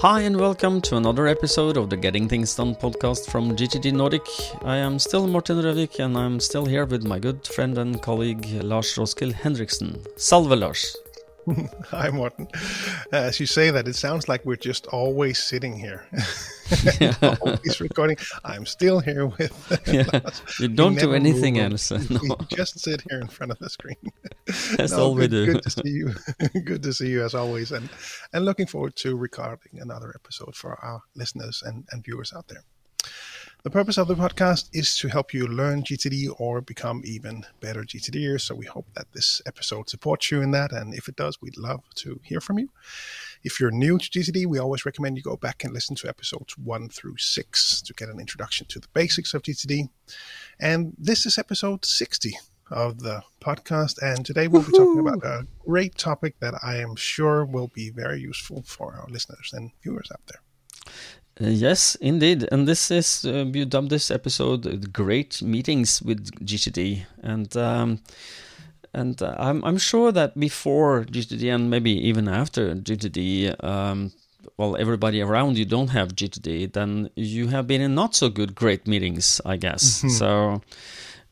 Hi and welcome to another episode of the Getting Things Done podcast from GTD Nordic. I am still Morten Røvik and I'm still here with my good friend and colleague Lars Roskill Hendrickson. Salve Lars! Hi Morten. As you say that, it sounds like we're just always sitting here. Always recording. I'm still here with Lars. You don't do anything else. No. Just sit here in front of the screen. That's all we do. Good to see you. Good to see you as always. And looking forward to recording another episode for our listeners and viewers out there. The purpose of the podcast is to help you learn GTD or become even better GTDers. So we hope that this episode supports you in that. And if it does, we'd love to hear from you. If you're new to GTD, we always recommend you go back and listen to episodes 1-6 to get an introduction to the basics of GTD. And this is episode 60 of the podcast. And today we'll be talking about a great topic that I am sure will be very useful for our listeners and viewers out there. Yes, indeed. And this is, you dubbed this episode, Great Meetings with GTD. And I'm sure that before GTD and maybe even after GTD, everybody around you don't have GTD, then you have been in not so good great meetings, I guess. Mm-hmm. So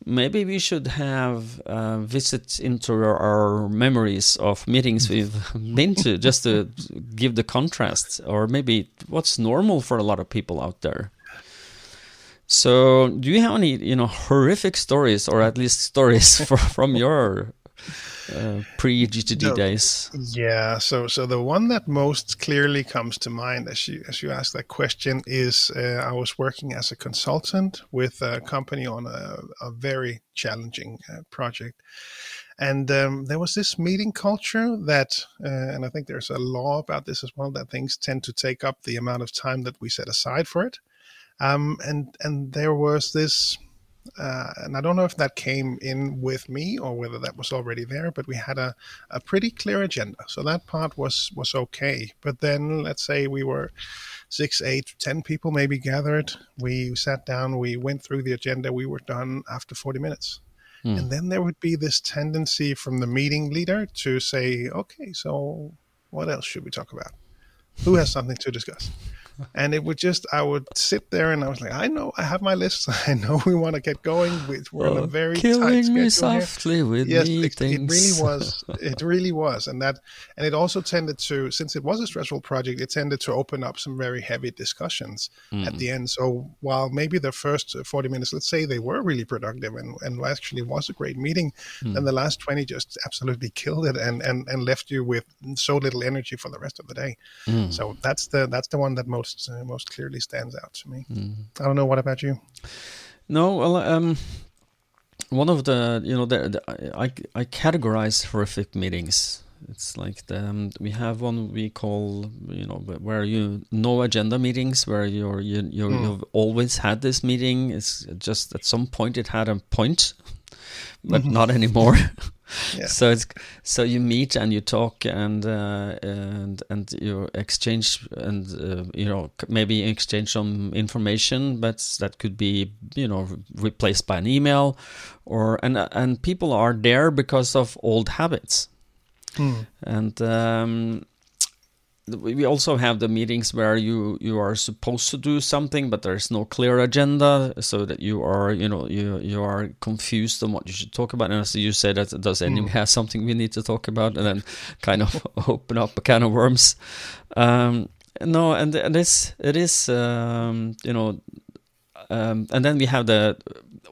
maybe we should have visits into our memories of meetings we've been to, just to give the contrast, or maybe what's normal for a lot of people out there. So, do you have any, horrific stories, or at least stories from your pre-GTD days? Yeah, so the one that most clearly comes to mind as you ask that question is I was working as a consultant with a company on a very challenging project. And there was this meeting culture that, and I think there's a law about this as well, that things tend to take up the amount of time that we set aside for it. And there was this... and I don't know if that came in with me or whether that was already there, but we had a pretty clear agenda. So that part was okay. But then let's say we were 6, 8, 10 people maybe gathered. We sat down, we went through the agenda, we were done after 40 minutes. Mm. And then there would be this tendency from the meeting leader to say, okay, so what else should we talk about? Who has something to discuss? And it would just, I would sit there and I was like, I know, I have my list. I know we want to get going. We're on a very tight schedule. Killing me softly with meetings. It really was. And it also tended to, since it was a stressful project, it tended to open up some very heavy discussions at the end. So while maybe the first 40 minutes, let's say they were really productive and actually was a great meeting, then the last 20 just absolutely killed it and left you with so little energy for the rest of the day. Mm. So that's the one that most clearly stands out to me. I don't know, what about you? No, well, one of the, I categorize horrific meetings. It's like we have one we call, where no agenda meetings, where you've always had this meeting. It's just at some point it had a point, but not anymore. Yeah. So you meet and you talk and you exchange and maybe exchange some information, but that could be replaced by an email, and people are there because of old habits. And we also have the meetings where you are supposed to do something, but there's no clear agenda, so that you are you are confused on what you should talk about. And as you said, that does anyone have something we need to talk about, and then kind of open up a can of worms. No, and this it is and then we have the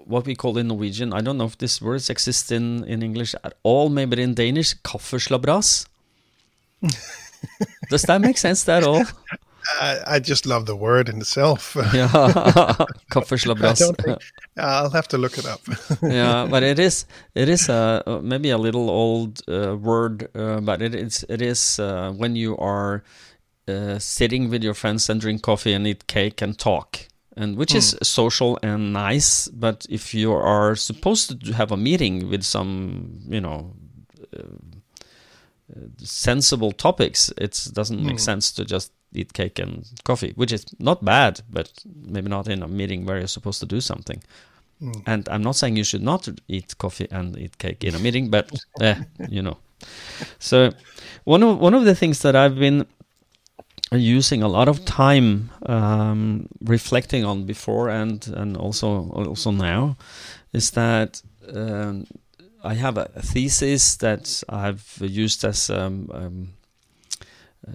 what we call in Norwegian. I don't know if these words exist in English at all. Maybe in Danish, kaffeslabras. Does that make sense at all? I just love the word in itself. Yeah, kaffeslabras. I'll have to look it up. Yeah, but it is maybe a little old word, but it is when you are sitting with your friends and drink coffee and eat cake and talk. And which is social and nice, but if you are supposed to have a meeting with some, sensible topics, it doesn't make sense to just eat cake and coffee, which is not bad, but maybe not in a meeting where you're supposed to do something. And I'm not saying you should not eat coffee and eat cake in a meeting, but So one of the things that I've been using a lot of time reflecting on before and also now is that I have a thesis that I've used as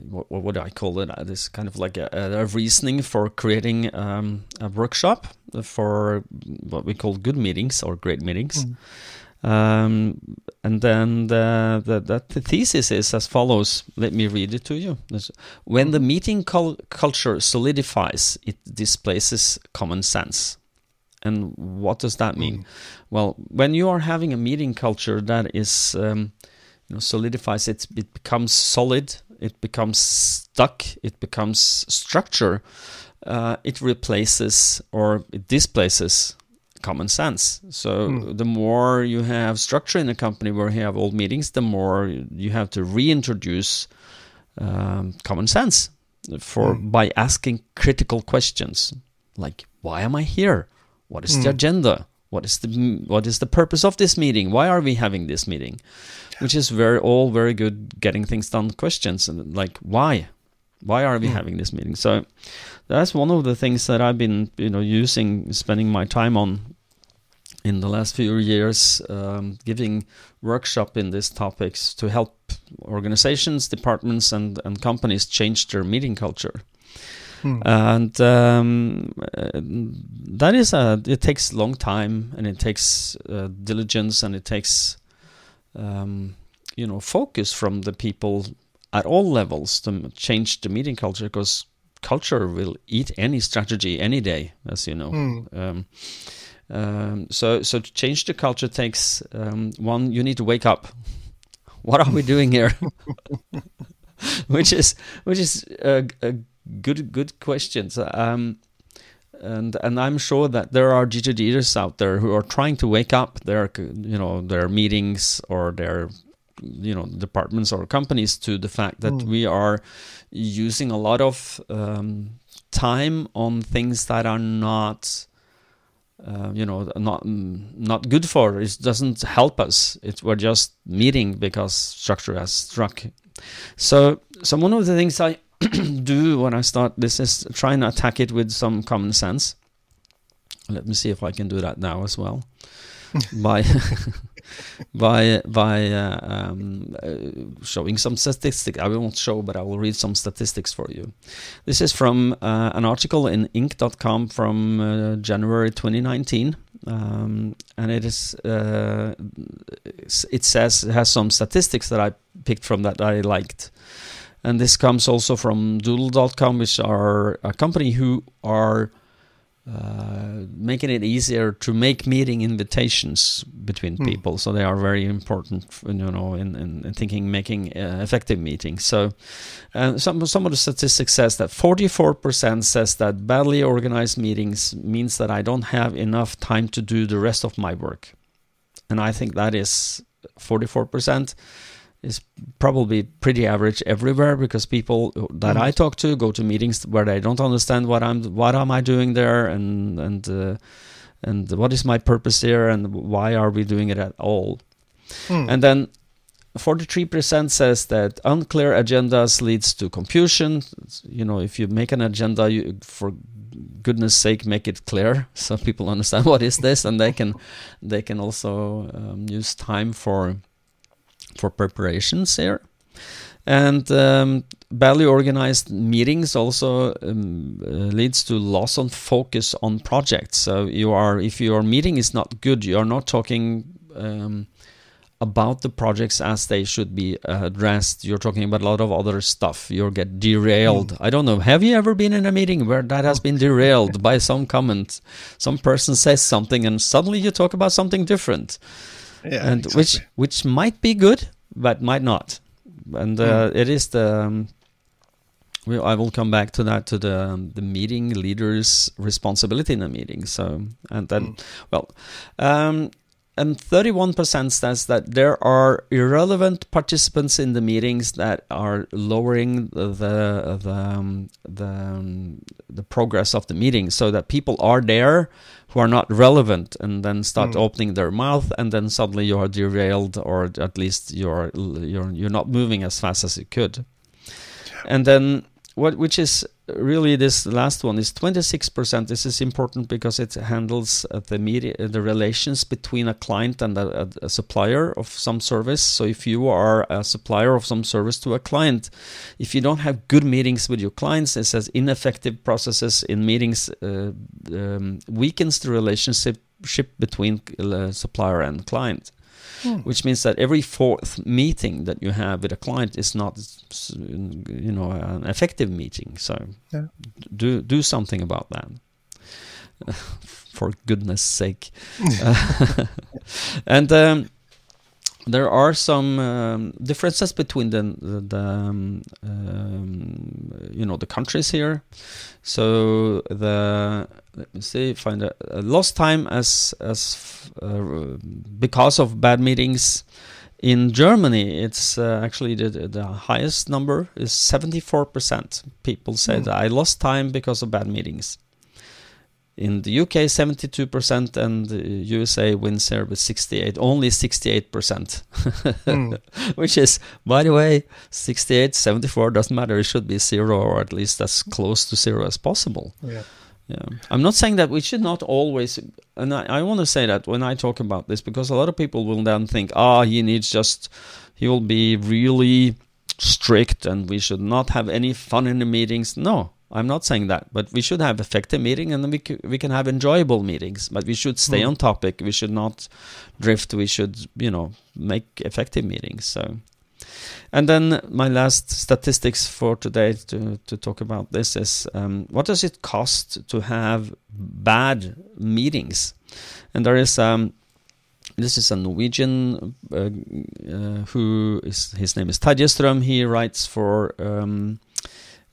what would I call it? This kind of like a reasoning for creating a workshop for what we call good meetings or great meetings. And then the thesis is as follows. Let me read it to you. When the meeting culture solidifies, it displaces common sense. And what does that mean? Well, when you are having a meeting culture that is solidifies, it becomes solid, it becomes stuck, it becomes structure, it replaces or it displaces common sense. So the more you have structure in a company where you have old meetings, the more you have to reintroduce common sense by asking critical questions like, why am I here? What is the agenda? What is the purpose of this meeting? Why are we having this meeting? Which is very good getting things done questions, and like why are we having this meeting? So that's one of the things that I've been spending my time on in the last few years, giving workshop in these topics to help organizations, departments, and companies change their meeting culture. And that is it takes long time, and it takes diligence, and it takes focus from the people at all levels to change the meeting culture, because culture will eat any strategy any day, as you know. So to change the culture takes one. You need to wake up. What are we doing here? which is a good questions, and I'm sure that there are GTDers out there who are trying to wake up their meetings or their departments or companies to the fact that we are using a lot of time on things that are not good for. It doesn't help us. We're just meeting because structure has struck. So one of the things I do when I start this is trying to attack it with some common sense. Let me see if I can do that now as well. by showing some statistics. I won't show, but I will read some statistics for you. This is from an article in Inc.com from January 2019, and it is it has some statistics that I picked from that I liked. And this comes also from Doodle.com, which are a company who are making it easier to make meeting invitations between people. So they are very important, in thinking, making effective meetings. So some of the statistics says that 44% says that badly organized meetings means that I don't have enough time to do the rest of my work. And I think that is 44%. Is probably pretty average everywhere, because people that I talk to go to meetings where they don't understand what am I doing there, and what is my purpose here, and why are we doing it at all. And then 43% says that unclear agendas leads to confusion. If you make an agenda, you, for goodness sake, make it clear so people understand what is this, and they can also use time for preparations here. And badly organized meetings also leads to loss on focus on projects. So if your meeting is not good, you are not talking about the projects as they should be addressed. You're talking about a lot of other stuff. You'll get derailed. I don't know. Have you ever been in a meeting where that has been derailed by some comment? Some person says something and suddenly you talk about something different. Yeah, and exactly. which might be good, but might not. And it is the. I will come back to that, to the meeting leader's responsibility in a meeting. So and then and 31% says that there are irrelevant participants in the meetings that are lowering the progress of the meeting, so that people are there who are not relevant and then start opening their mouth, and then suddenly you are derailed, or at least you're not moving as fast as you could. And then which is really this last one is 26%. This is important because it handles the relations between a client and a supplier of some service. So if you are a supplier of some service to a client, if you don't have good meetings with your clients, it says ineffective processes in meetings weakens the relationship between supplier and client. Which means that every fourth meeting that you have with a client is not, you know, an effective meeting. So yeah. do something about that, for goodness sake. And there are some differences between the countries here. So let me see. Find lost time because of bad meetings in Germany. It's actually the highest number is 74%. People said I lost time because of bad meetings. In the UK, 72%, and the USA wins here with 68%. Only 68%, which is, by the way, 68, 74 doesn't matter. It should be zero, or at least as close to zero as possible. Yeah. Yeah. I'm not saying that we should not always, and I want to say that when I talk about this, because a lot of people will then think, he will be really strict, and we should not have any fun in the meetings. No. I'm not saying that, but we should have effective meetings, and then we can have enjoyable meetings, but we should stay on topic. We should not drift. We should, make effective meetings. So, and then my last statistics for today to talk about this is, what does it cost to have bad meetings? And there is, this is a Norwegian his name is Tadje Strøm. He writes for...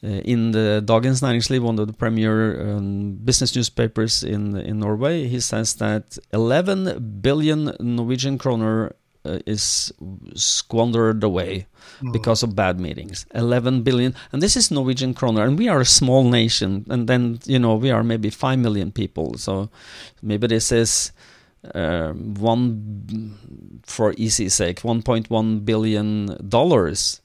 in the Dagens Næringsliv, one of the premier business newspapers in Norway, he says that 11 billion Norwegian kroner is squandered away because of bad meetings. 11 billion. And this is Norwegian kroner. And we are a small nation. And then, we are maybe 5 million people. So maybe this is... 1.1 billion dollars.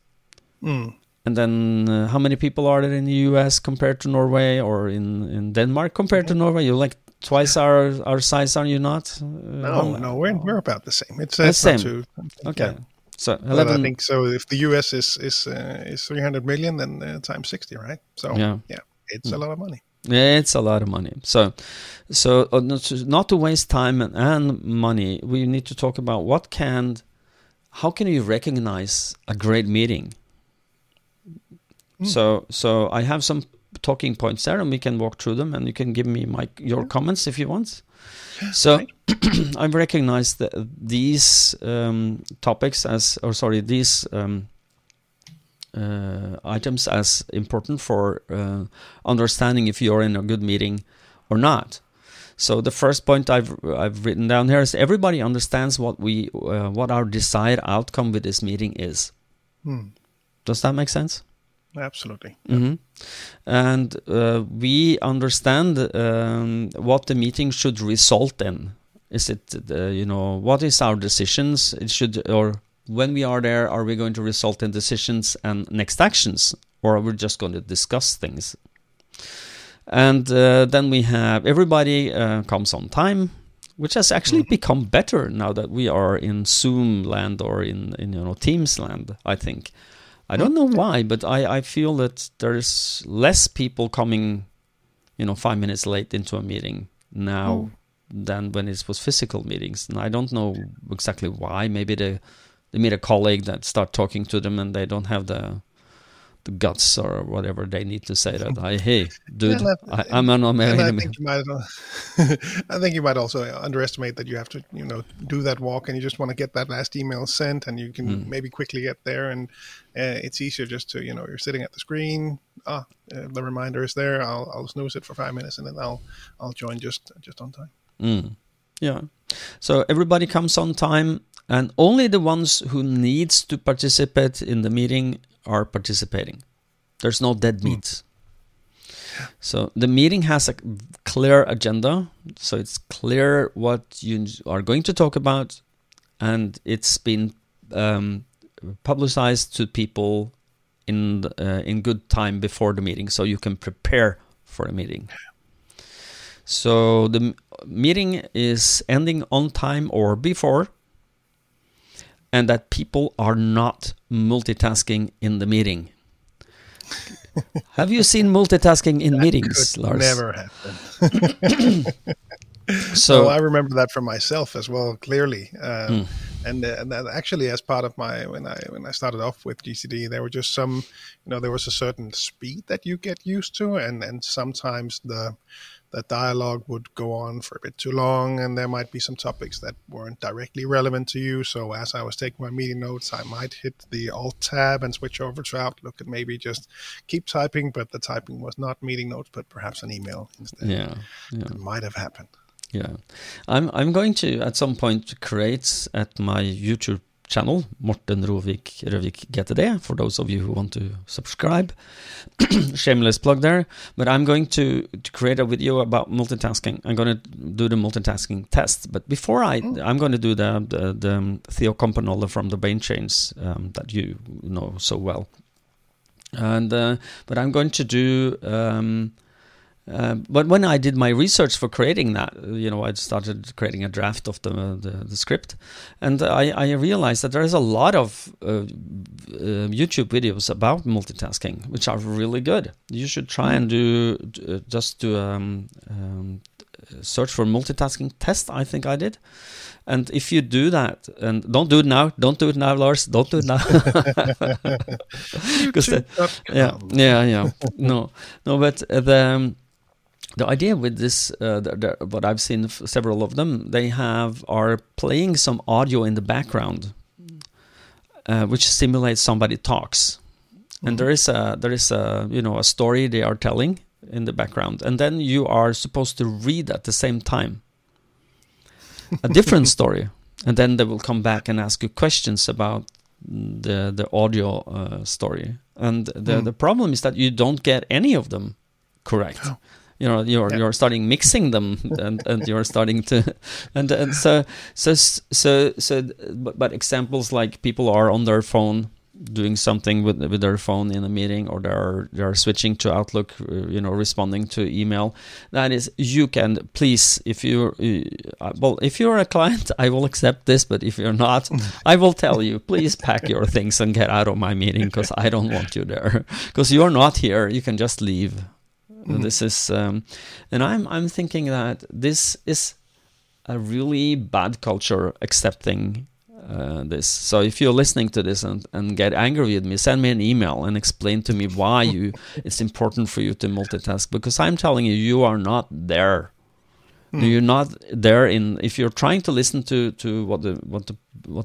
And then how many people are there in the US compared to Norway, or in Denmark compared to Norway? You're like twice our size, are you not? No, we're about the same. It's not same. Okay. Yeah. So 11. But I think so. If the US is 300 million, then times 60, right? So yeah it's a lot of money. It's a lot of money. So not to waste time and money, we need to talk about how can you recognize a great meeting? So I have some talking points there, and we can walk through them, and you can give me your comments if you want. So I've recognized these topics these items as important for understanding if you're in a good meeting or not. So the first point I've written down here is everybody understands what our desired outcome with this meeting is. Does that make sense? Absolutely. Mm-hmm. And we understand what the meeting should result in. Is it, what is our decisions? It should, or when we are there, are we going to result in decisions and next actions? Or are we just going to discuss things? And then we have everybody comes on time, which has actually become better now that we are in Zoom land or in Teams land, I think. I don't know why, but I feel that there's less people coming, 5 minutes late into a meeting now than when it was physical meetings. And I don't know exactly why. Maybe they meet a colleague that start talking to them, and they don't have the guts or whatever they need to say that, hey, dude, I'm an American. I think you might also underestimate that you have to, do that walk, and you just want to get that last email sent, and you can maybe quickly get there. And it's easier just to, you're sitting at the screen. The reminder is there. I'll snooze it for 5 minutes, and then I'll join just on time. Yeah. So everybody comes on time, and only the ones who needs to participate in the meeting are participating. There's no dead meat. So the meeting has a clear agenda, so it's clear what you are going to talk about, and it's been publicized to people in good time before the meeting, so you can prepare for the meeting. So the meeting is ending on time or before, and that people are not multitasking in the meeting. Have you seen multitasking in meetings, Lars? Never happened. So I remember that from myself as well, clearly. And that actually, as part of my when I started off with GTD, there were just some, there was a certain speed that you get used to, and sometimes the dialogue would go on for a bit too long, and there might be some topics that weren't directly relevant to you. So as I was taking my meeting notes, I might hit the Alt tab and switch over to Outlook and maybe just keep typing, but the typing was not meeting notes, but perhaps an email instead. Yeah. That might have happened. Yeah. I'm going to, at some point, create at my YouTube channel, Morten Røvik GTD, for those of you who want to subscribe. Shameless plug there. But I'm going to create a video about multitasking. I'm going to do the multitasking test. But before I'm going to do the Theo Campanola from the Brain Chains that you know so well. And but I'm going to do... but when I did my research for creating that, I started creating a draft of the script, and I realized that there is a lot of YouTube videos about multitasking, which are really good. You should try and do search for multitasking test. I think I did. And if you do that, and don't do it now, Lars, don't do it now. The idea with this, what I've seen several of them, they are playing some audio in the background, which simulates somebody talks, and there is a story they are telling in the background, and then you are supposed to read at the same time a different story, and then they will come back and ask you questions about the audio story, and the problem is that you don't get any of them correct. No. You're starting mixing them, and you're starting to, and so. But examples like people are on their phone doing something with their phone in a meeting, or they are switching to Outlook, responding to email. That is, you can please, if you're a client, I will accept this, but if you're not, I will tell you, please pack your things and get out of my meeting, because I don't want you there, because you're not here. You can just leave. Mm-hmm. This is, and I'm thinking that this is a really bad culture accepting this. So if you're listening to this and get angry with me, send me an email and explain to me why it's important for you to multitask. Because I'm telling you, you are not there. Mm. You're not there. If you're trying to listen to what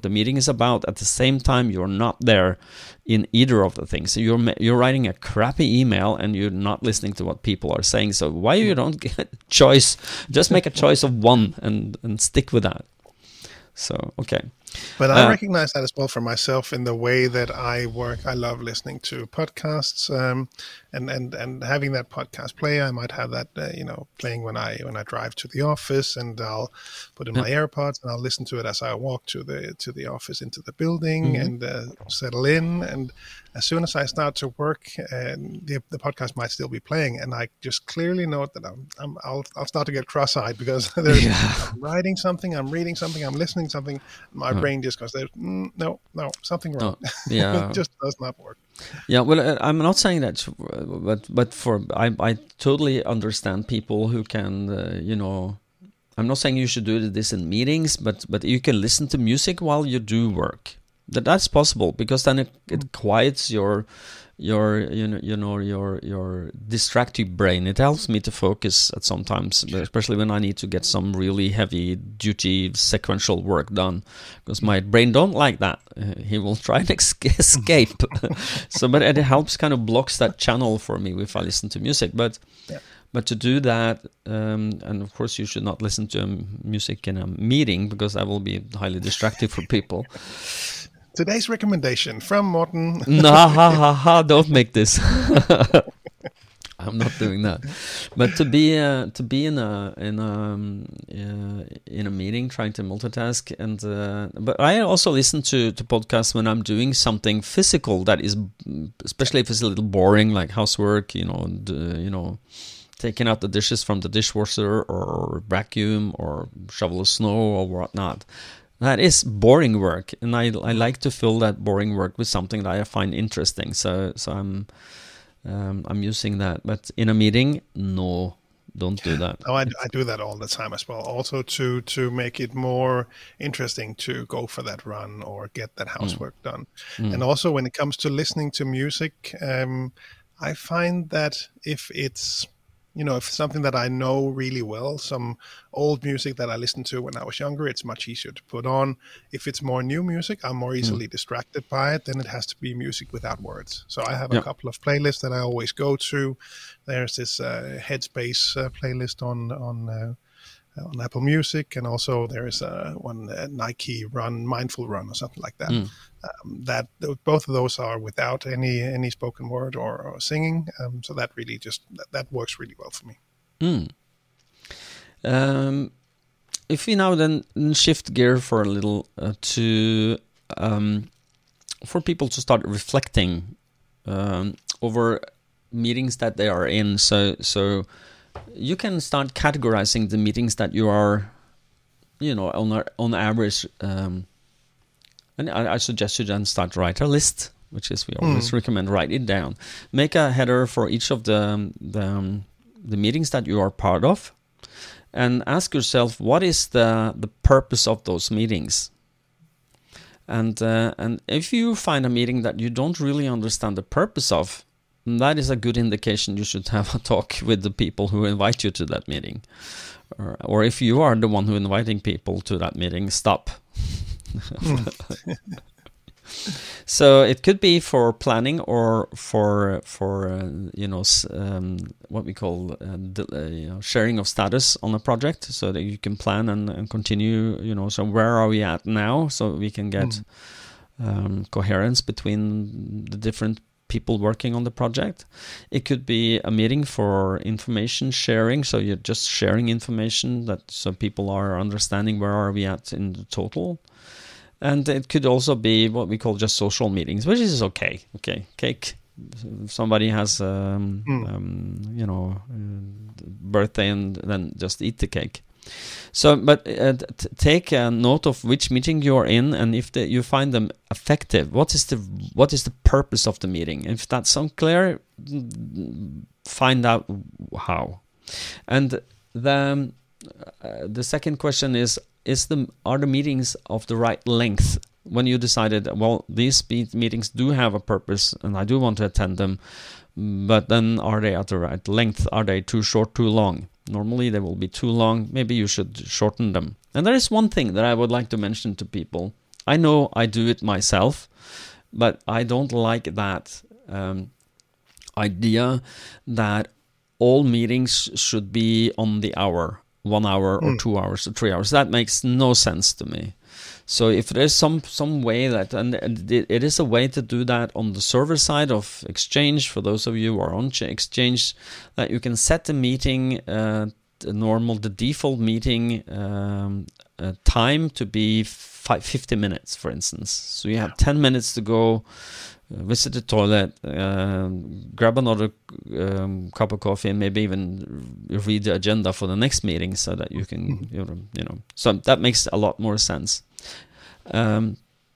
the meeting is about, at the same time you're not there in either of the things. So you're writing a crappy email and you're not listening to what people are saying. So why you don't get choice? Just make a choice of one and stick with that. So okay. But I recognize that as well for myself in the way that I work. I love listening to podcasts, and having that podcast player. I might have that, playing when I drive to the office, and I'll put in my AirPods and I'll listen to it as I walk to the office into the building and settle in. And as soon as I start to work, the podcast might still be playing, and I just clearly note that I'll start to get cross-eyed because I'm writing something, I'm reading something, I'm listening to something. My brain just goes, no, something wrong. Oh, yeah. It just does not work. Yeah, well, I'm not saying that, but I totally understand people who can, I'm not saying you should do this in meetings, but you can listen to music while you do work. That's possible, because then it quiets your distracted brain. It helps me to focus at sometimes, especially when I need to get some really heavy duty sequential work done, because my brain don't like that. He will try and escape. So, but it helps, kind of blocks that channel for me if I listen to music. But to do that, and of course you should not listen to music in a meeting, because that will be highly distracting for people. Today's recommendation from Morten. Don't make this. I'm not doing that. But to be in a meeting trying to multitask, and but I also listen to podcasts when I'm doing something physical that is, especially if it's a little boring, like housework, taking out the dishes from the dishwasher or vacuum or shovel of snow or whatnot. That is boring work, and I like to fill that boring work with something that I find interesting. So I'm using that. But in a meeting, no, don't do that. No, I do that all the time as well. Also to make it more interesting to go for that run or get that housework done. Mm. And also when it comes to listening to music, I find that if it's if something that I know really well, some old music that I listened to when I was younger, it's much easier to put on. If it's more new music, I'm more easily distracted by it. Then it has to be music without words. So I have a couple of playlists that I always go to. There's this Headspace playlist on Apple Music, and also there is one Nike Run, Mindful Run, or something like that. Mm. That both of those are without any spoken word or singing, so that really just that works really well for me. Mm. If we now then shift gear for a little to for people to start reflecting over meetings that they are in, so. You can start categorizing the meetings that you are, on average. And I suggest you then start to write a list, which is we always recommend. Write it down. Make a header for each of the meetings that you are part of, and ask yourself, what is the purpose of those meetings? And if you find a meeting that you don't really understand the purpose of, that is a good indication you should have a talk with the people who invite you to that meeting. Or if you are the one who inviting people to that meeting, stop. So it could be for planning or for what we call sharing of status on a project, so that you can plan and continue, so where are we at now, so we can get coherence between the different people working on the project. It could be a meeting for information sharing, so you're just sharing information so people are understanding where are we at in the total. And it could also be what we call just social meetings, which is okay. Cake. Somebody has birthday, and then just eat the cake. So, but take a note of which meeting you are in, and if you find them effective, what is the purpose of the meeting? If that's unclear, find out how. And the second question are the meetings of the right length? When you decided, well, these meetings do have a purpose, and I do want to attend them, but then are they at the right length? Are they too short, too long? Normally they will be too long. Maybe you should shorten them. And there is one thing that I would like to mention to people. I know I do it myself, but I don't like that idea that all meetings should be on the hour, 1 hour or 2 hours or 3 hours. That makes no sense to me. So if there's some way that, and it is a way to do that on the server side of Exchange, for those of you who are on Exchange, that you can set the meeting, the default meeting time to be 50 minutes, for instance. So you have 10 minutes to go, visit the toilet, grab another cup of coffee, and maybe even read the agenda for the next meeting, so that you can, so that makes a lot more sense.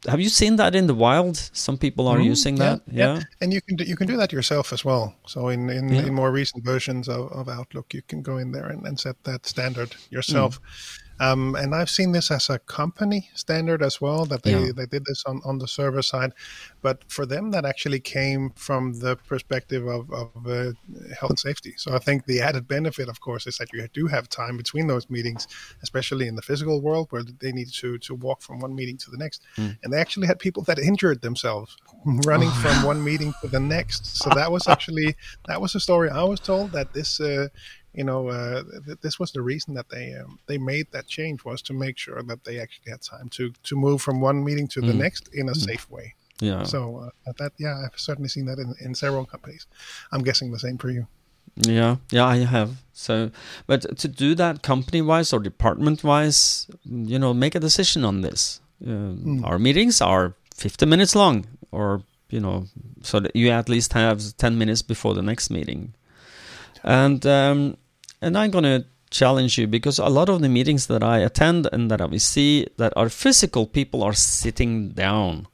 Have you seen that in the wild? Some people are using that. Yeah, and you can do that yourself as well. So in more recent versions of Outlook, you can go in there and set that standard yourself. And I've seen this as a company standard as well, that they did this on the server side. But for them, that actually came from the perspective of health and safety. So I think the added benefit, of course, is that you do have time between those meetings, especially in the physical world where they need to walk from one meeting to the next. And they actually had people that injured themselves running from one meeting to the next. So that was a story I was told, that this... this was the reason that they made that change, was to make sure that they actually had time to move from one meeting to the next in a safe way. Yeah. So I've certainly seen that in several companies. I'm guessing the same for you. Yeah, I have. So, but to do that company-wise or department-wise, you know, make a decision on this. Our meetings are 50 minutes long, or, you know, so that you at least have 10 minutes before the next meeting. And I'm going to challenge you, because a lot of the meetings that I attend and that we see that are physical, people are sitting down.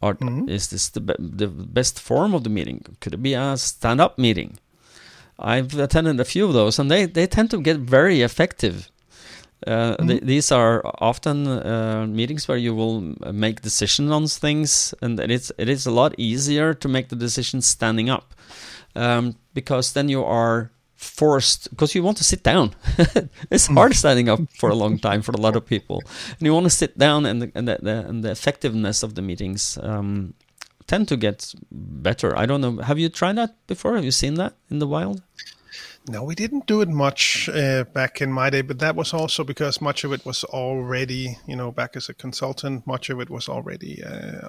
Or is this the best form of the meeting? Could it be a stand-up meeting? I've attended a few of those, and they tend to get very effective. These are often meetings where you will make decisions on things, and it is a lot easier to make the decision standing up, because then you are forced, because you want to sit down. It's hard standing up for a long time for a lot of people, and you want to sit down, and the effectiveness of the meetings tend to get better. I don't know. Have you tried that before? Have you seen that in the wild? No, we didn't do it much back in my day, but that was also because much of it was already, you know, back as a consultant, much of it was already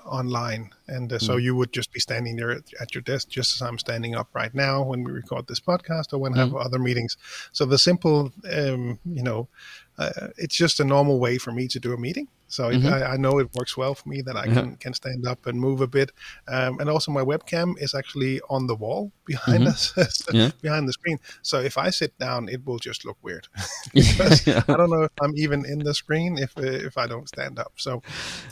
online. And so you would just be standing there at your desk, just as I'm standing up right now when we record this podcast or when I have other meetings. So the simple, it's just a normal way for me to do a meeting. So I know it works well for me that I can stand up and move a bit. And also my webcam is actually on the wall behind us, behind the screen. So if I sit down, it will just look weird. I don't know if I'm even in the screen if I don't stand up. So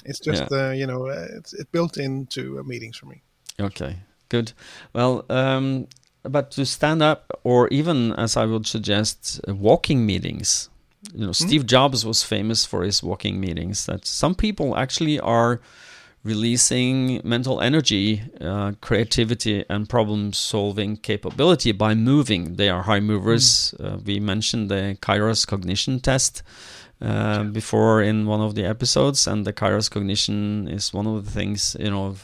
it's just, it's built into meetings for me. Okay, good. Well, but to stand up, or even, as I would suggest, walking meetings. You know, Steve Jobs was famous for his walking meetings. That some people actually are releasing mental energy, creativity, and problem-solving capability by moving. They are high movers. We mentioned the Kairos cognition test before in one of the episodes, and the Kairos cognition is one of the things, you know,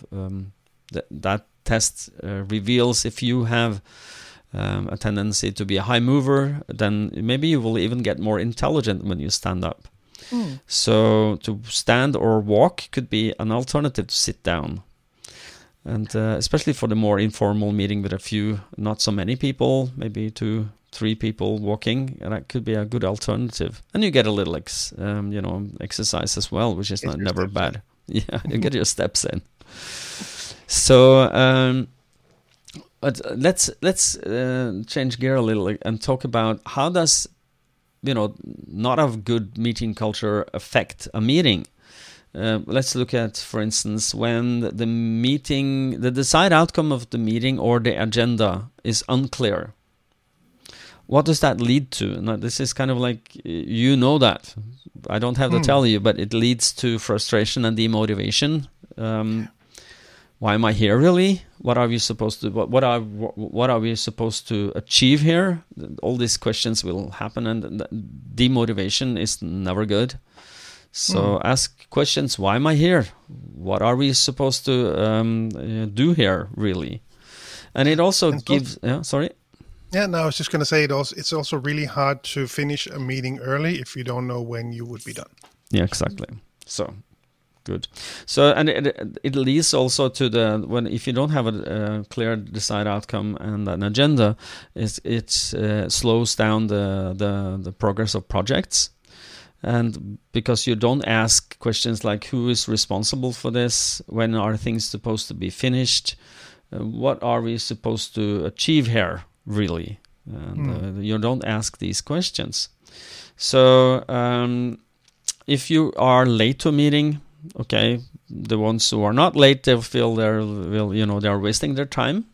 that test reveals if you have a tendency to be a high mover, then maybe you will even get more intelligent when you stand up. So to stand or walk could be an alternative to sit down. And especially for the more informal meeting with a few, not so many people, maybe 2-3 people walking, and that could be a good alternative. And you get a little exercise as well, which is never bad. Yeah, you get your steps in. So... But let's change gear a little and talk about how does, you know, not a good meeting culture affect a meeting. Let's look at, for instance, when the desired outcome of the meeting or the agenda is unclear. What does that lead to? Now, this is kind of like, you know that. I don't have to tell you, but it leads to frustration and demotivation. Why am I here, really? What are we supposed to? What are we supposed to achieve here? All these questions will happen, and demotivation is never good. So ask questions. Why am I here? What are we supposed to do here, really? And it also gives. Yeah, no, I was just going to say it's also really hard to finish a meeting early if you don't know when you would be done. Yeah, exactly. So. Good. So, and it leads also to if you don't have a clear desired outcome and an agenda, it slows down the progress of projects, and because you don't ask questions like who is responsible for this, when are things supposed to be finished, what are we supposed to achieve here, really, and you don't ask these questions. So, if you are late to a meeting. Okay, the ones who are not late, they feel they are wasting their time,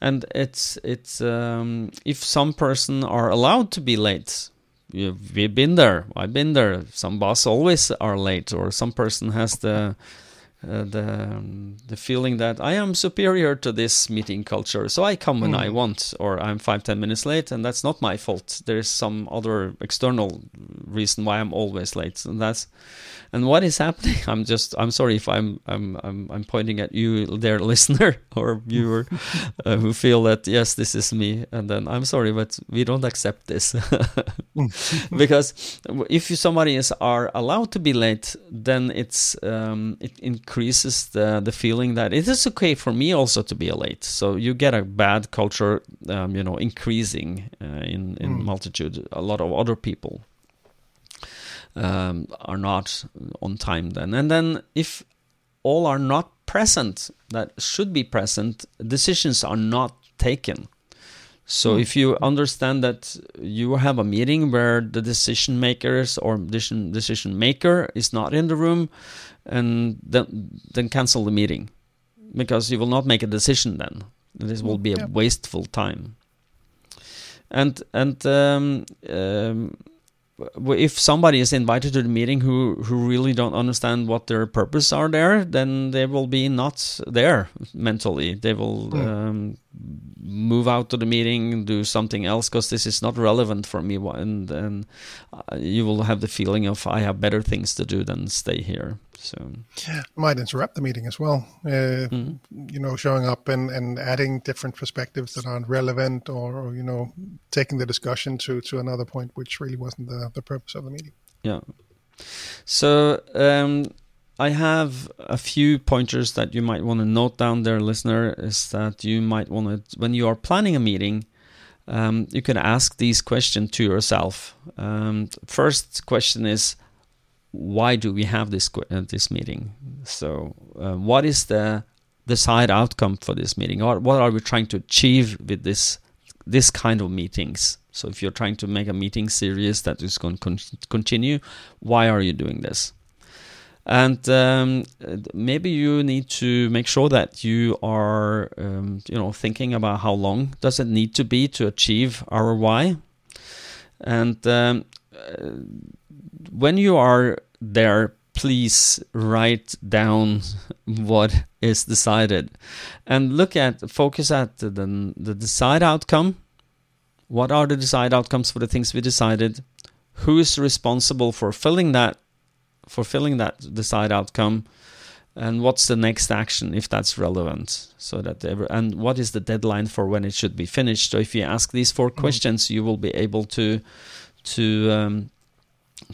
and it's if some person are allowed to be late, we've been there. I've been there. Some boss always are late, or some person has the feeling that I am superior to this meeting culture, so I come when I want, or I'm 5-10 minutes late, and that's not my fault. There is some other external reason why I'm always late, and what is happening? I'm sorry if I'm pointing at you, dear listener or viewer, who feel that yes, this is me, and then I'm sorry, but we don't accept this because if somebody is allowed to be late, then it increases increases the feeling that it is okay for me also to be late. So you get a bad culture, increasing in multitude. A lot of other people are not on time then. And then if all are not present, that should be present, decisions are not taken. So if you understand that you have a meeting where the decision makers or decision maker is not in the room, and then cancel the meeting, because you will not make a decision then. This will be a wasteful time. And if somebody is invited to the meeting who really don't understand what their purpose are there, then they will be not there mentally. They will move out to the meeting, do something else, because this is not relevant for me. And you will have the feeling of, I have better things to do than stay here. So might interrupt the meeting as well. Showing up and adding different perspectives that aren't relevant, or taking the discussion to another point, which really wasn't the purpose of the meeting. Yeah. So I have a few pointers that you might want to note down there, listener, is that you might want to, when you are planning a meeting, you can ask these questions to yourself. First question is, why do we have this meeting? So what is the desired outcome for this meeting? Or what are we trying to achieve with this kind of meetings? So if you're trying to make a meeting series that is going to continue, why are you doing this? And maybe you need to make sure that you are thinking about how long does it need to be to achieve our why. And when you are there, please write down what is decided, and focus at the desired outcome. What are the desired outcomes for the things we decided? Who is responsible for fulfilling that desired outcome? And what's the next action, if that's relevant? So that and what is the deadline for when it should be finished? So if you ask these four questions, you will be able to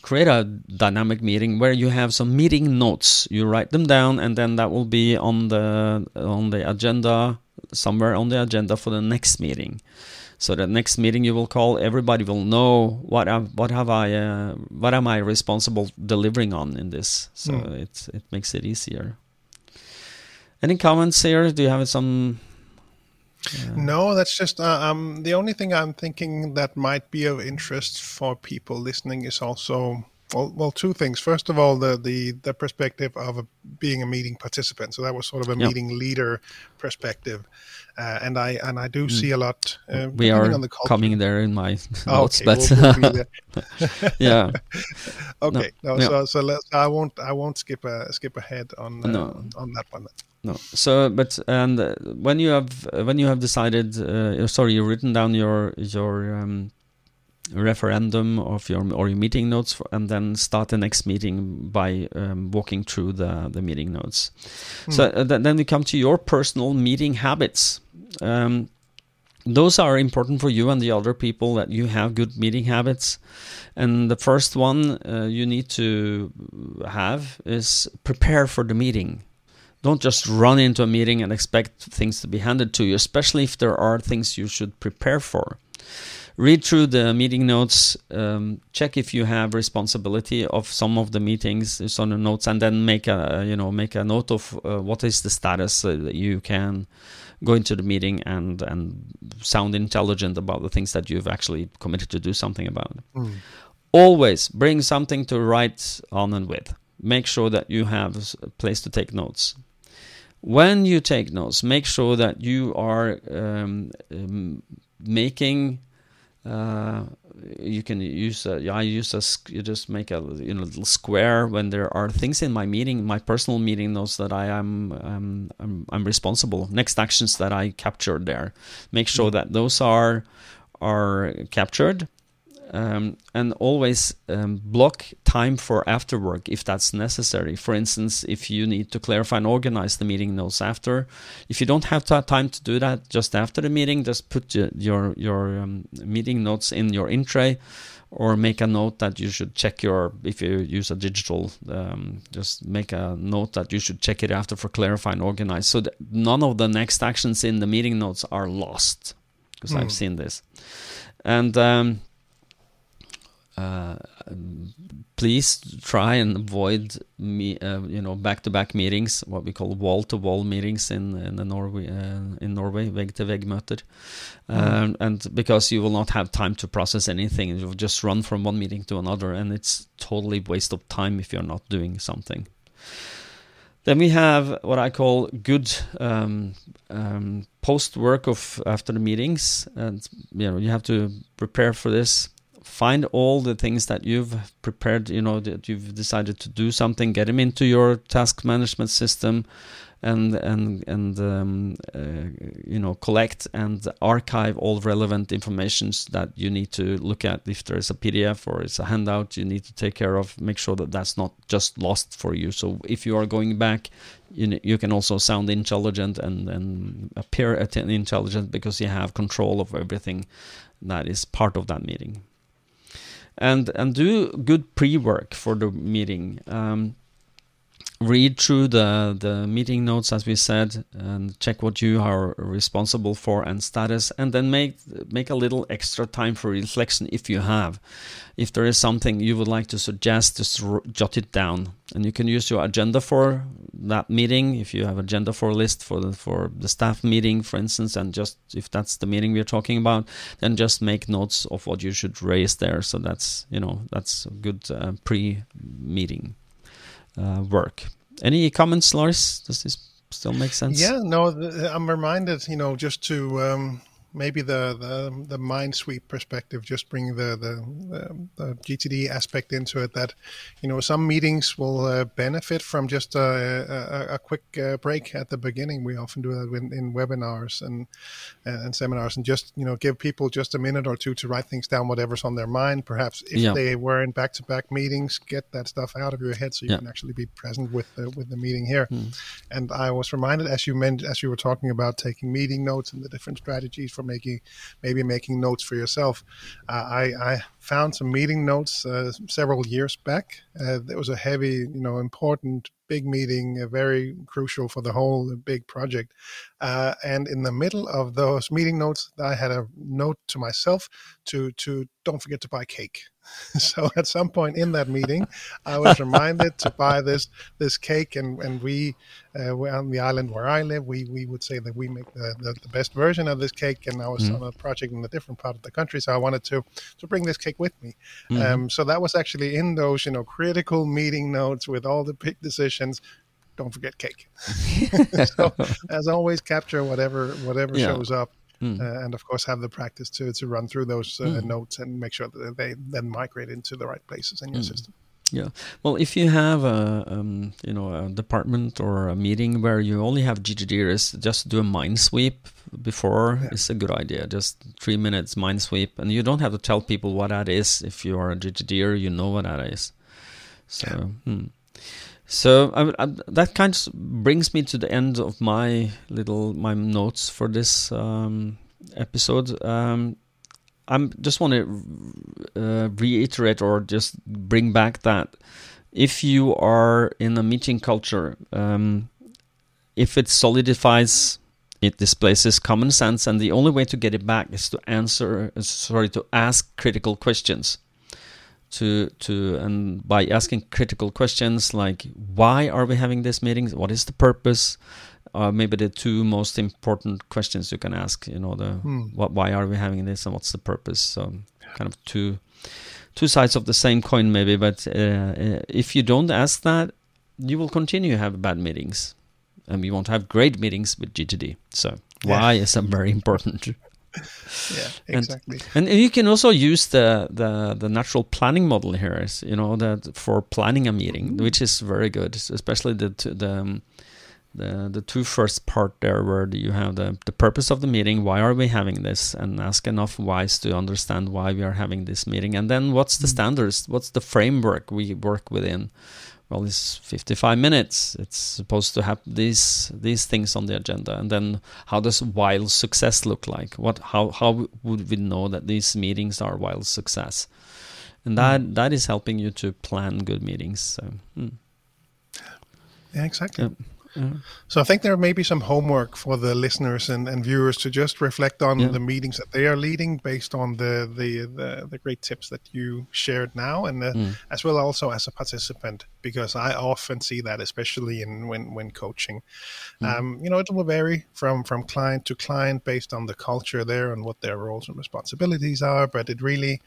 create a dynamic meeting where you have some meeting notes. You write them down, and then that will be on the agenda, somewhere on the agenda for the next meeting. So the next meeting you will call, everybody will know what am I responsible delivering on in this. So it makes it easier. Any comments here? Do you have some? No, that's just the only thing I'm thinking that might be of interest for people listening is also, well, two things. First of all, the perspective of being a meeting participant. So that was sort of a meeting leader perspective, and I do see a lot. We are on the coming there in my notes, but yeah. Okay, no. So let's, I won't skip ahead on that one. No. So, when you have decided, you've written down your referendum of your meeting notes, and then start the next meeting by walking through the meeting notes. So then we come to your personal meeting habits. Those are important for you and the other people that you have good meeting habits. And the first one you need to have is prepare for the meeting. Don't just run into a meeting and expect things to be handed to you, especially if there are things you should prepare for. Read through the meeting notes, check if you have responsibility of some of the meetings, some of the notes, and then make a note of what is the status so that you can go into the meeting and sound intelligent about the things that you've actually committed to do something about. Always bring something to write on and with. Make sure that you have a place to take notes. When you take notes, make sure that you are making. You can use. You just make a little square when there are things in my meeting, my personal meeting notes that I am I'm responsible. Next actions that I captured there. Make sure that those are captured. And always block time for after work if that's necessary. For instance, if you need to clarify and organize the meeting notes after, if you don't have time to do that just after the meeting, just put your meeting notes in your in tray, or make a note that you should check your, if you use a digital, just make a note that you should check it after for clarify and organize, so that none of the next actions in the meeting notes are lost, because I've seen this. And please try and avoid back-to-back meetings, what we call wall-to-wall meetings in Norway, veg-to-veg møter, and because you will not have time to process anything, you will just run from one meeting to another, and it's totally waste of time if you're not doing something. Then we have what I call good post-work of after the meetings, and you have to prepare for this. Find all the things that you've prepared, that you've decided to do something, get them into your task management system, and collect and archive all relevant informations that you need to look at. If there is a PDF or it's a handout you need to take care of, make sure that that's not just lost for you. So if you are going back, you can also sound intelligent and appear intelligent, because you have control of everything that is part of that meeting. And do good pre-work for the meeting. Read through the meeting notes, as we said, and check what you are responsible for and status, and then make a little extra time for reflection if you have. If there is something you would like to suggest, just jot it down, and you can use your agenda for that meeting. If you have agenda for a list for the staff meeting, for instance, and just if that's the meeting we're talking about, then just make notes of what you should raise there. So that's a good pre-meeting work. Any comments, Lars? Does this still make sense? Yeah, no, I'm reminded, just to maybe the mind sweep perspective, just bring the GTD aspect into it, that some meetings will benefit from just a quick break at the beginning. We often do that in webinars and seminars, and just give people just a minute or two to write things down, whatever's on their mind. Perhaps if they were in back-to-back meetings, get that stuff out of your head so you can actually be present with the meeting here. And I was reminded, as you were talking about taking meeting notes and the different strategies for making notes for yourself, I found some meeting notes several years back. There was a heavy, important big meeting, very crucial for the whole big project. And in the middle of those meeting notes, I had a note to myself to don't forget to buy cake. So at some point in that meeting, I was reminded to buy this cake, and we on the island where I live, we would say that we make the best version of this cake, and I was on a project in a different part of the country, so I wanted to bring this cake with me. So that was actually in those critical meeting notes with all the big decisions. Don't forget cake. So as always, capture whatever shows up. And of course, have the practice to run through those notes and make sure that they then migrate into the right places in your system. Yeah. Well, if you have a department or a meeting where you only have GTDers, just do a mind sweep before. It's a good idea. Just 3 minutes mind sweep, and you don't have to tell people what that is. If you are a GTDer, you know what that is. So. Yeah. So that kind of brings me to the end of my notes for this episode. I just want to reiterate or just bring back that if you are in a meeting culture, if it solidifies, it displaces common sense, and the only way to get it back is to ask critical questions. And by asking critical questions like, why are we having this meeting? What is the purpose? Maybe the two most important questions you can ask. Why are we having this, and what's the purpose? So kind of two sides of the same coin, maybe. But if you don't ask that, you will continue to have bad meetings, and you won't have great meetings with GTD. So why is that very important? Yeah, exactly. And you can also use the natural planning model here, that for planning a meeting, which is very good, especially the The two first part there where you have the purpose of the meeting, why are we having this, and ask enough whys to understand why we are having this meeting. And then what's the standards, what's the framework we work within? Well, it's 55 minutes. It's supposed to have these things on the agenda. And then how does wild success look like? How would we know that these meetings are wild success? And that is helping you to plan good meetings. So. Yeah, exactly. Yeah. Mm-hmm. So I think there may be some homework for the listeners and viewers to just reflect on the meetings that they are leading based on the great tips that you shared now, and as well also as a participant, because I often see that, especially when coaching. It will vary from client to client based on the culture there and what their roles and responsibilities are, but it really,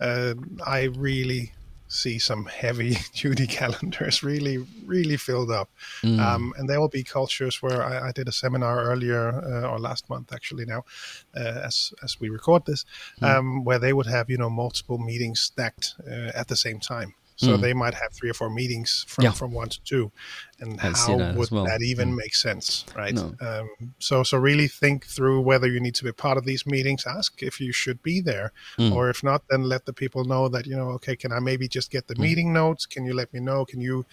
I really see some heavy duty calendars really filled up. And there will be cultures where I did a seminar earlier or last month actually now, as we record this, where they would have multiple meetings stacked at the same time. So they might have 3 or 4 meetings from 1 to 2, and that even make sense, right? No. So really think through whether you need to be part of these meetings. Ask if you should be there, or if not, then let the people know that okay, can I maybe just get the meeting notes? Can you let me know? Can you?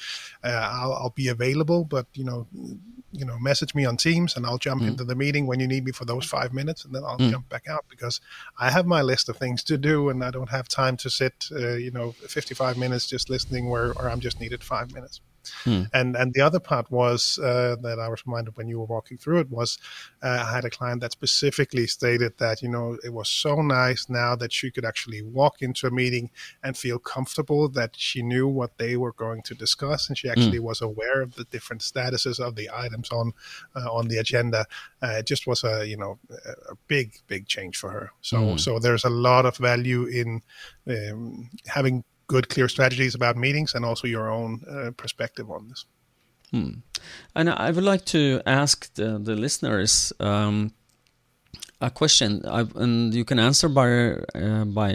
I'll be available, but message me on Teams, and I'll jump into the meeting when you need me for those 5 minutes, and then I'll jump back out because I have my list of things to do, and I don't have time to sit 55 minutes just listening where I'm just needed 5 minutes. And the other part was that I was reminded when you were walking through it was I had a client that specifically stated that it was so nice now that she could actually walk into a meeting and feel comfortable that she knew what they were going to discuss, and she actually was aware of the different statuses of the items on the agenda. It just was a big change for her. So there's a lot of value in having good, clear strategies about meetings and also your own perspective on this. And I would like to ask the listeners a question, and you can answer by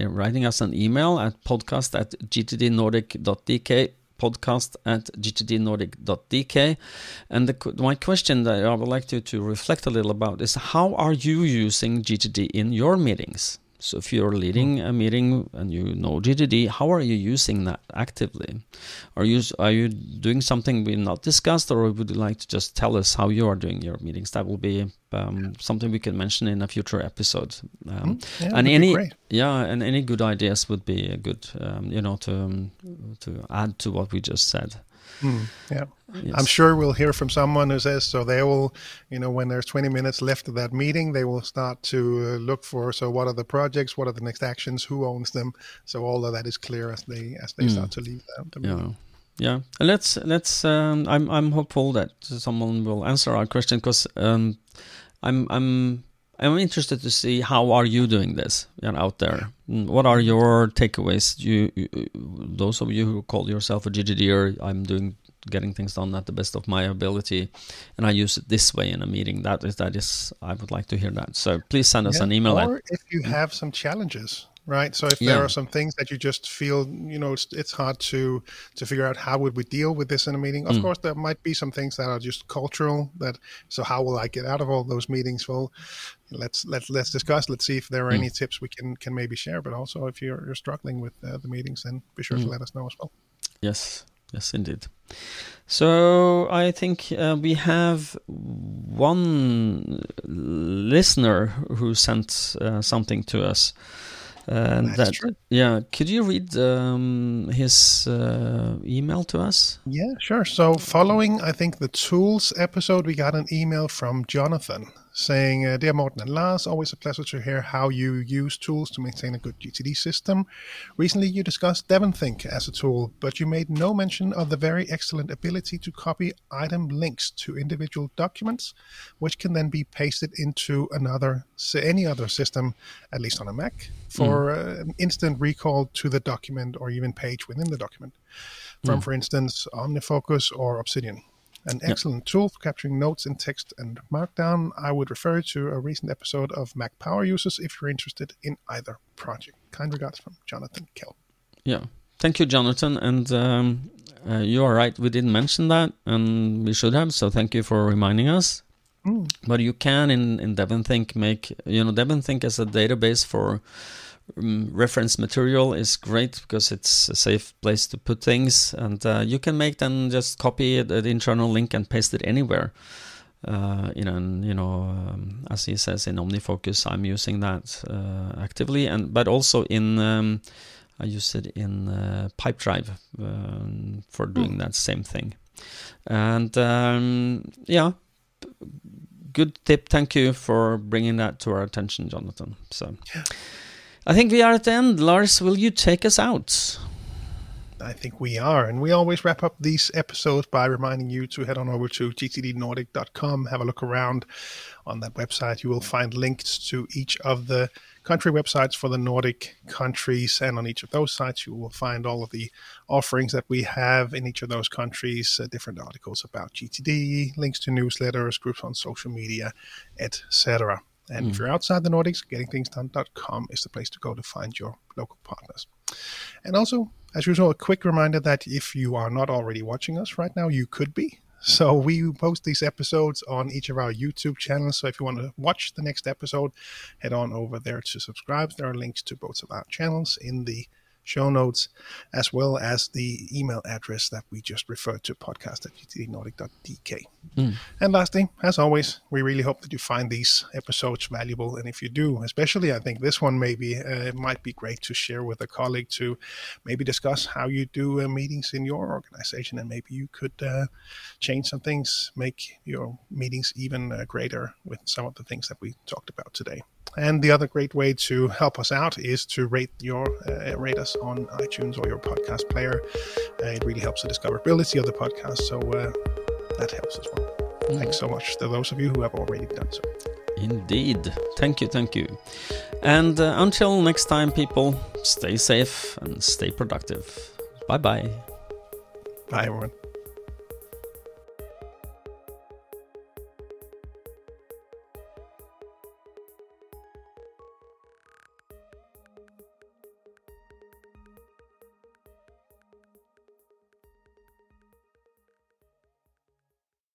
writing us an email at podcast@gtdnordic.dk, podcast@gtdnordic.dk. And my question that I would like you to reflect a little about is, how are you using GTD in your meetings? So if you're leading a meeting and GTD, how are you using that actively? Are you doing something we've not discussed, or would you like to just tell us how you are doing your meetings? That will be something we can mention in a future episode. And any good ideas would be good, to add to what we just said. Yes. I'm sure we'll hear from someone who says, so they will, when there's 20 minutes left of that meeting, they will start to look for, so what are the projects, what are the next actions, who owns them? So all of that is clear as they start to leave the meeting. Yeah. Let's I'm hopeful that someone will answer our question, because I'm interested to see how are you doing this out there. What are your takeaways? Those of you who call yourself a GTDer, I'm getting things done at the best of my ability, and I use it this way in a meeting. That is, I would like to hear that. So please send us an email. Or if you have some challenges. Right. So if there are some things that you just feel, it's hard to figure out how would we deal with this in a meeting. Of course, there might be some things that are just cultural. So how will I get out of all those meetings? Well, let's discuss. Let's see if there are any tips we can maybe share. But also, if you're struggling with the meetings, then be sure to let us know as well. Yes, indeed. So I think we have one listener who sent something to us. That's true. Yeah, could you read his email to us? Yeah, sure. So following, I think, the tools episode, we got an email from Jonathan saying, Dear Morten and Lars, always a pleasure to hear how you use tools to maintain a good GTD system. Recently, you discussed DevonThink as a tool, but you made no mention of the very excellent ability to copy item links to individual documents, which can then be pasted into any other system, at least on a Mac, for an instant recall to the document or even page within the document from, for instance, OmniFocus or Obsidian. An excellent tool for capturing notes in text and Markdown. I would refer to a recent episode of Mac Power Users if you're interested in either project. Kind regards from Jonathan Kelp. Yeah, Thank you, Jonathan. And you are right, we didn't mention that, and we should have, so thank you for reminding us. But you can in DevonThink make, DevonThink as a database for reference material is great because it's a safe place to put things, and you can make them just copy the internal link and paste it anywhere. As he says in OmniFocus, I'm using that actively, but also in I use it in PipeDrive for doing that same thing. And good tip. Thank you for bringing that to our attention, Jonathan. So I think we are at the end. Lars, will you take us out? I think we are. And we always wrap up these episodes by reminding you to head on over to gtdnordic.com, have a look around. On that website, you will find links to each of the country websites for the Nordic countries. And on each of those sites, you will find all of the offerings that we have in each of those countries, different articles about GTD, links to newsletters, groups on social media, etc. And if you're outside the Nordics, gettingthingsdone.com is the place to go to find your local partners. And also, as usual, a quick reminder that if you are not already watching us right now, you could be. So we post these episodes on each of our YouTube channels. So if you want to watch the next episode, head on over there to subscribe. There are links to both of our channels in the show notes, as well as the email address that we just referred to, podcast@gtdnordic.dk. And lastly, as always, we really hope that you find these episodes valuable. And if you do, especially I think this one maybe, it might be great to share with a colleague to maybe discuss how you do meetings in your organization. And maybe you could change some things, make your meetings even greater with some of the things that we talked about today. And the other great way to help us out is to rate us on iTunes or your podcast player. It really helps the discoverability of the podcast, so that helps as well. Thanks so much to those of you who have already done so. Indeed. Thank you. And until next time, people, stay safe and stay productive. Bye-bye. Bye, everyone.